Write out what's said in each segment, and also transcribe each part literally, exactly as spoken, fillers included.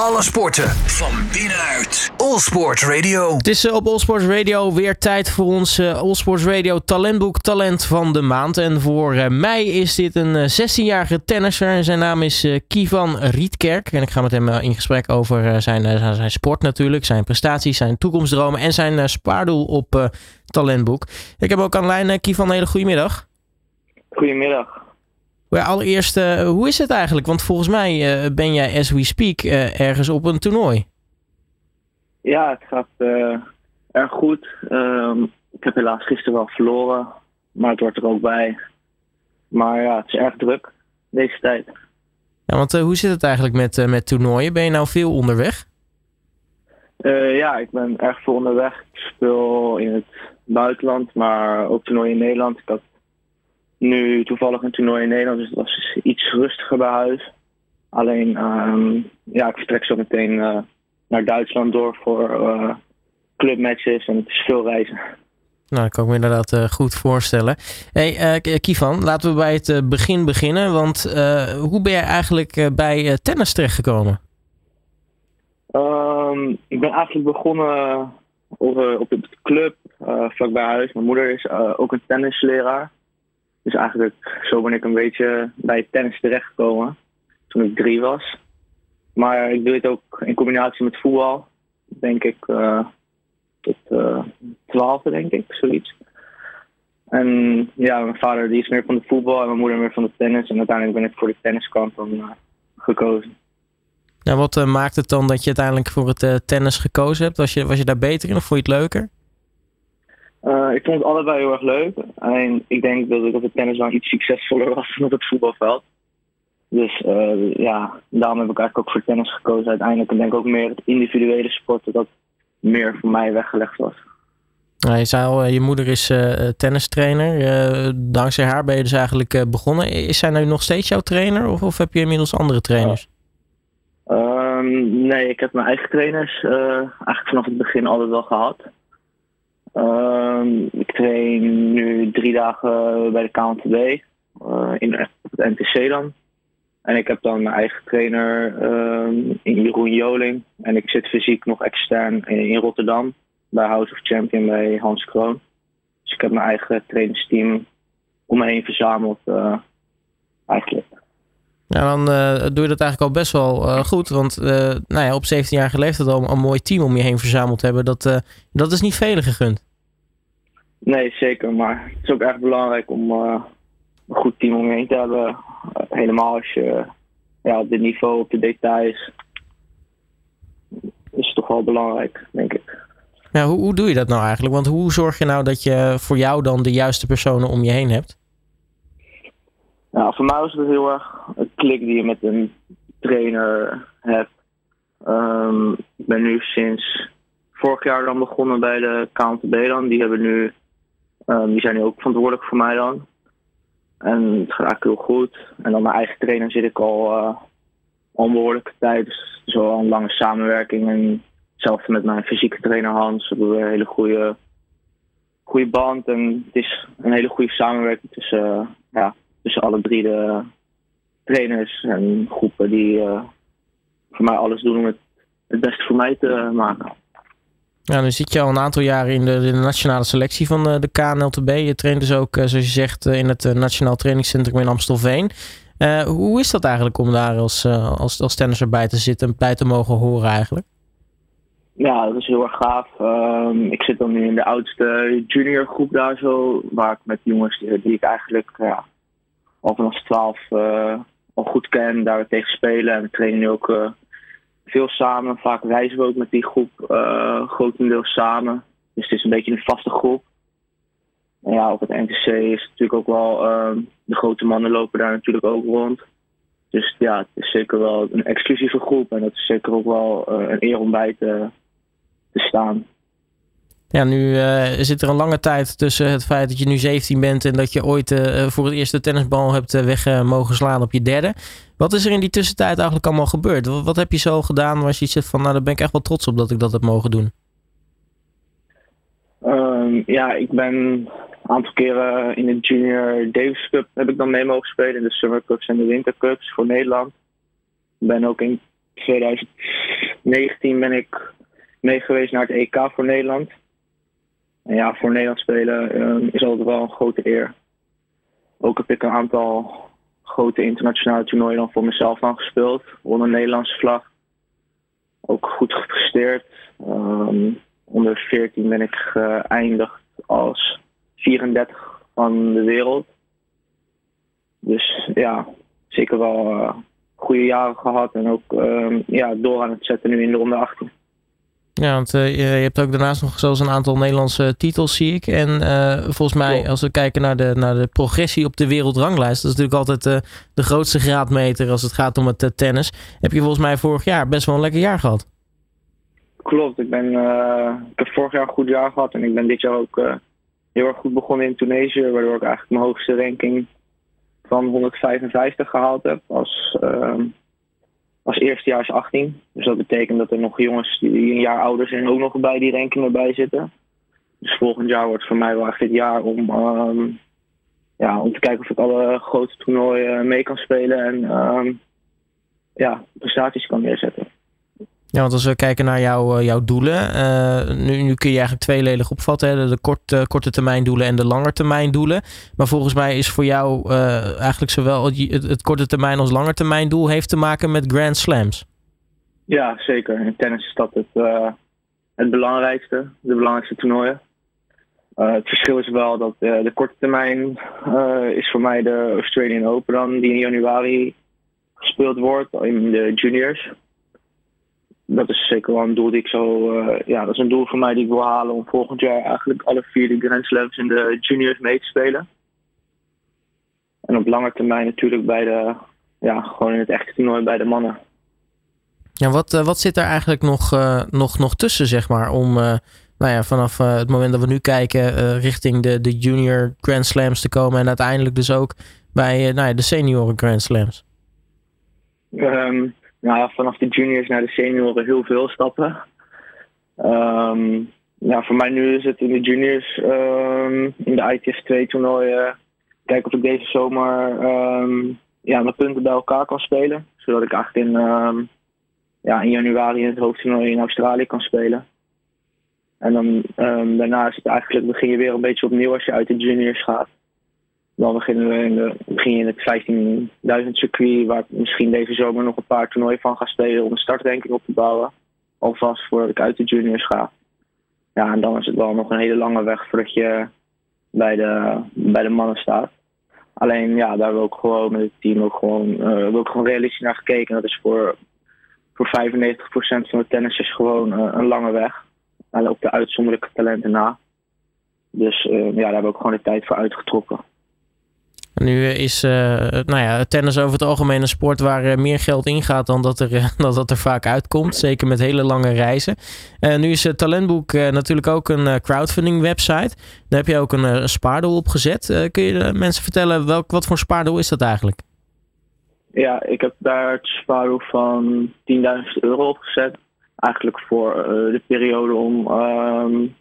Alle sporten van binnenuit. All Sport Radio. Het is op All Sport Radio weer tijd voor ons All Sport Radio Talentboek Talent van de Maand. En voor mij is dit een zestienjarige tennisser. En zijn naam is Kievan Rietkerk. En ik ga met hem in gesprek over zijn, zijn sport natuurlijk. Zijn prestaties, zijn toekomstdromen en zijn spaardoel op Talentboek. Ik heb ook aan de lijn Kievan. Hele goede middag. Goedemiddag. Ja, allereerst, uh, hoe is het eigenlijk? Want volgens mij uh, ben jij, as we speak, uh, ergens op een toernooi. Ja, het gaat uh, erg goed. Um, ik heb helaas gisteren wel verloren, maar het hoort er ook bij. Maar ja, het is erg druk deze tijd. Ja, want uh, hoe zit het eigenlijk met, uh, met toernooien? Ben je nou veel onderweg? Uh, ja, ik ben erg veel onderweg. Ik speel in het buitenland, maar ook toernooien in Nederland. Ik had nu toevallig een toernooi in Nederland, dus het was iets rustiger bij huis. Alleen, um, ja, ik vertrek zo meteen uh, naar Duitsland door voor uh, clubmatches en het is veel reizen. Nou, dat kan ik me inderdaad uh, goed voorstellen. Hey, uh, Kievan, laten we bij het uh, begin beginnen, want uh, hoe ben je eigenlijk uh, bij uh, tennis terechtgekomen? Um, ik ben eigenlijk begonnen op, uh, op de club, uh, vlakbij huis. Mijn moeder is uh, ook een tennisleraar. Dus eigenlijk zo ben ik een beetje bij tennis terechtgekomen toen ik drie was. Maar ik doe dit ook in combinatie met voetbal, denk ik, uh, tot uh, twaalfde denk ik, zoiets. En ja, mijn vader die is meer van de voetbal en mijn moeder meer van de tennis. En uiteindelijk ben ik voor de tenniskant dan uh, gekozen. Nou, wat uh, maakt het dan dat je uiteindelijk voor het uh, tennis gekozen hebt? Was je, was je daar beter in of vond je het leuker? Uh, ik vond het allebei heel erg leuk. Alleen ik denk dat ik op het tennis wel iets succesvoller was dan op het voetbalveld. Dus uh, ja, daarom heb ik eigenlijk ook voor tennis gekozen uiteindelijk. En denk ik ook meer het individuele sporten dat meer voor mij weggelegd was. Nou, je zei al, je moeder is uh, tennistrainer. Uh, dankzij haar ben je dus eigenlijk uh, begonnen. Is zij nu nog steeds jouw trainer of, of heb je inmiddels andere trainers? Uh, um, nee, ik heb mijn eigen trainers uh, eigenlijk vanaf het begin altijd wel gehad. Um, ik train nu drie dagen bij de K N L T B, uh, in het N T C dan. En ik heb dan mijn eigen trainer, um, in Jeroen Joling. En ik zit fysiek nog extern in Rotterdam, bij House of Champion bij Hans Kroon. Dus ik heb mijn eigen trainingsteam om me heen verzameld, uh, eigenlijk. Nou, dan uh, doe je dat eigenlijk al best wel uh, goed. Want uh, nou ja, op zeventienjarige leeftijd al een, een mooi team om je heen verzameld te hebben. Dat, uh, dat is niet velen gegund. Nee, zeker. Maar het is ook echt belangrijk om uh, een goed team om je heen te hebben. Uh, helemaal als je uh, ja, op dit niveau, op de details. Is het toch wel belangrijk, denk ik. Nou, hoe, hoe doe je dat nou eigenlijk? Want hoe zorg je nou dat je voor jou dan de juiste personen om je heen hebt? Nou, voor mij was het heel erg een klik die je met een trainer hebt. Um, ik ben nu sinds vorig jaar dan begonnen bij de K N L T B dan. Die, hebben nu, um, die zijn nu ook verantwoordelijk voor mij dan. En het gaat eigenlijk heel goed. En dan mijn eigen trainer zit ik al, uh, al een behoorlijke tijd. Dus het is al een lange samenwerking. En hetzelfde met mijn fysieke trainer Hans. We hebben een hele goede, goede band. En het is een hele goede samenwerking tussen... Uh, ja, Dus alle drie de trainers en groepen die uh, voor mij alles doen om het, het beste voor mij te uh, maken. Nou, nu zit je al een aantal jaren in de, de nationale selectie van uh, de K N L T B. Je traint dus ook, uh, zoals je zegt, uh, in het uh, Nationaal Trainingscentrum in Amstelveen. Uh, hoe is dat eigenlijk om daar als, uh, als, als tennisser bij te zitten en bij te mogen horen eigenlijk? Ja, dat is heel erg gaaf. Um, ik zit dan nu in de oudste junior groep daar zo, waar ik met jongens die, die ik eigenlijk... Ja, al vanaf twaalf uh, al goed ken, daar we tegen spelen. En we trainen nu ook uh, veel samen. Vaak reizen we ook met die groep uh, grotendeels samen. Dus het is een beetje een vaste groep. En ja, op het N T C is het natuurlijk ook wel... Uh, de grote mannen lopen daar natuurlijk ook rond. Dus ja, het is zeker wel een exclusieve groep. En dat is zeker ook wel uh, een eer om bij te, te staan. Ja, nu uh, zit er een lange tijd tussen het feit dat je nu zeventien bent en dat je ooit uh, voor het eerst de tennisbal hebt uh, weg uh, mogen slaan op je derde. Wat is er in die tussentijd eigenlijk allemaal gebeurd? Wat, wat heb je zo gedaan waar je zegt van, nou daar ben ik echt wel trots op dat ik dat heb mogen doen? Um, ja, ik ben een aantal keren in de Junior Davis Cup heb ik dan mee mogen spelen. In de Summer Cups en de Winter Cups voor Nederland. Ik ben ook in twintig negentien ben ik meegeweest naar het E K voor Nederland. En ja, voor Nederland spelen um, is altijd wel een grote eer. Ook heb ik een aantal grote internationale toernooien dan voor mezelf dan gespeeld. Onder Nederlandse vlag. Ook goed gepresteerd. Um, onder veertien ben ik geëindigd als vierendertig van de wereld. Dus ja, zeker wel uh, goede jaren gehad. En ook um, ja, door aan het zetten nu in de ronde achttien. Ja, want uh, je hebt ook daarnaast nog zelfs een aantal Nederlandse titels, zie ik. En uh, volgens mij, cool. Als we kijken naar de, naar de progressie op de wereldranglijst, dat is natuurlijk altijd uh, de grootste graadmeter als het gaat om het uh, tennis. Heb je volgens mij vorig jaar best wel een lekker jaar gehad? Klopt, ik, ben, uh, ik heb vorig jaar een goed jaar gehad. En ik ben dit jaar ook uh, heel erg goed begonnen in Tunesië, waardoor ik eigenlijk mijn hoogste ranking van honderdvijfenvijftig gehaald heb als... Uh, Als eerstejaars achttien. Dus dat betekent dat er nog jongens die een jaar ouder zijn ook nog bij die ranking erbij zitten. Dus volgend jaar wordt voor mij wel echt het jaar om, um, ja, om te kijken of ik alle grote toernooien mee kan spelen. En um, ja, prestaties kan neerzetten. Ja, want als we kijken naar jouw, jouw doelen. Uh, nu, nu kun je eigenlijk tweeledig opvatten. Hè? De kort, uh, korte termijn doelen en de langetermijn doelen. Maar volgens mij is voor jou uh, eigenlijk zowel het, het korte termijn als langetermijn doel heeft te maken met Grand Slams. Ja, zeker. In tennis is dat het, uh, het belangrijkste. De belangrijkste toernooien. Uh, het verschil is wel dat uh, de korte termijn uh, is voor mij de Australian Open dan, die in januari gespeeld wordt in de juniors. Dat is zeker wel een doel die ik zo... Uh, ja, dat is een doel voor mij die ik wil halen om volgend jaar eigenlijk alle vier de Grand Slams en de juniors mee te spelen. En op lange termijn natuurlijk bij de... Ja, gewoon in het echte toernooi bij de mannen. Ja, wat, uh, wat zit er eigenlijk nog, uh, nog, nog tussen, zeg maar? Om uh, nou ja, vanaf uh, het moment dat we nu kijken uh, richting de, de junior Grand Slams te komen en uiteindelijk dus ook bij uh, nou ja, de senioren Grand Slams? Um, Nou, vanaf de juniors naar de senioren heel veel stappen. Um, ja, voor mij nu is het in de juniors, um, in de I T F twee toernooien, kijken of ik deze zomer um, ja, mijn punten bij elkaar kan spelen. Zodat ik eigenlijk in, um, ja, in januari in het hoofdtoernooi in Australië kan spelen. En dan um, daarna is het eigenlijk, begin je weer een beetje opnieuw als je uit de juniors gaat. Dan beginnen we in, de, begin je in het vijftienduizend circuit, waar ik misschien deze zomer nog een paar toernooien van ga spelen om een startranking op te bouwen. Alvast voordat ik uit de juniors ga. Ja, en dan is het wel nog een hele lange weg voordat je bij de, bij de mannen staat. Alleen ja, daar wil ik gewoon met het team ook gewoon, uh, wil ik gewoon realistisch naar gekeken. Dat is voor, voor vijfennegentig procent van de tennissers gewoon uh, een lange weg. En ook de uitzonderlijke talenten na. Dus uh, ja, daar hebben we ook gewoon de tijd voor uitgetrokken. Nu is uh, nou ja, tennis over het algemeen een sport waar uh, meer geld ingaat dan dat er, uh, dat, dat er vaak uitkomt. Zeker met hele lange reizen. Uh, nu is uh, Talentboek uh, natuurlijk ook een uh, crowdfunding website. Daar heb je ook een uh, spaardoel op gezet. Uh, kun je uh, mensen vertellen welk, wat voor spaardoel is dat eigenlijk? Ja, ik heb daar het spaardoel van tienduizend euro op gezet. Eigenlijk voor uh, de periode om, um,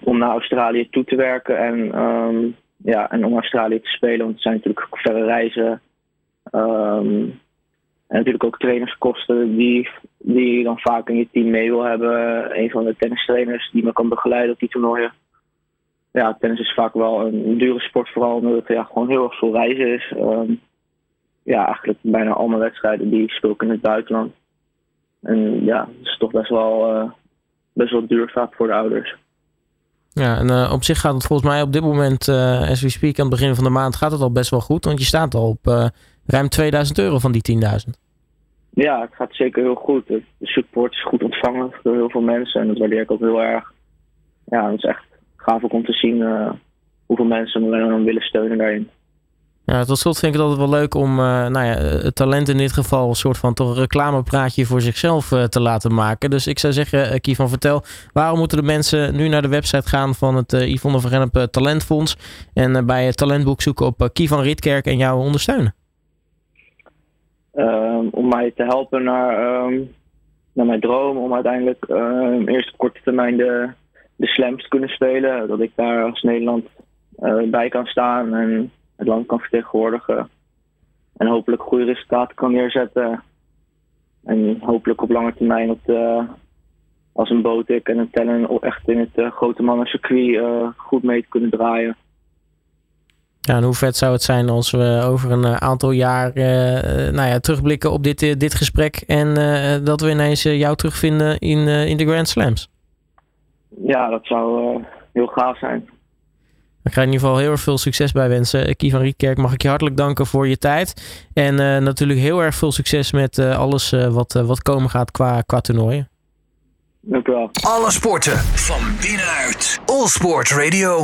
om naar Australië toe te werken en... Um, Ja, en om Australië te spelen, want het zijn natuurlijk verre reizen. Um, en natuurlijk ook trainerskosten die, die je dan vaak in je team mee wil hebben. Een van de tennistrainers die me kan begeleiden op die toernooien. Ja, tennis is vaak wel een dure sport, vooral omdat het ja, gewoon heel erg veel reizen is. Um, ja, eigenlijk bijna al mijn wedstrijden die speel ik in het buitenland. En ja, het is toch best wel, uh, best wel duur vaak voor de ouders. Ja, en uh, op zich gaat het volgens mij op dit moment, uh, as we speak, aan het begin van de maand gaat het al best wel goed. Want je staat al op uh, ruim tweeduizend euro van die tienduizend. Ja, het gaat zeker heel goed. De support is goed ontvangen door heel veel mensen. En dat waardeer ik ook heel erg. Ja, het is echt gaaf ook om te zien uh, hoeveel mensen me dan willen steunen daarin. Ja, tot slot vind ik het altijd wel leuk om uh, nou ja, het talent in dit geval een soort van toch een reclamepraatje voor zichzelf uh, te laten maken. Dus ik zou zeggen, uh, Kievan, vertel, waarom moeten de mensen nu naar de website gaan van het uh, Yvonne van Rennep Talentfonds en uh, bij het Talentboek zoeken op uh, Kievan Rietkerk en jou ondersteunen? Um, om mij te helpen naar, um, naar mijn droom, om uiteindelijk um, eerst op korte termijn de, de slams te kunnen spelen. Dat ik daar als Nederland uh, bij kan staan en het land kan vertegenwoordigen en hopelijk goede resultaten kan neerzetten. En hopelijk op lange termijn dat uh, als een Botik en een Talent echt in het uh, grote mannencircuit uh, goed mee te kunnen draaien. Ja, en hoe vet zou het zijn als we over een aantal jaar uh, nou ja, terugblikken op dit, uh, dit gesprek en uh, dat we ineens uh, jou terugvinden in, uh, in de Grand Slams? Ja, dat zou uh, heel gaaf zijn. Ik ga in ieder geval heel erg veel succes bij wensen. Kievan Rietkerk, mag ik je hartelijk danken voor je tijd. En uh, natuurlijk heel erg veel succes met uh, alles uh, wat, uh, wat komen gaat qua, qua toernooien. Dank u wel. Alle sporten van binnenuit. All Sport Radio.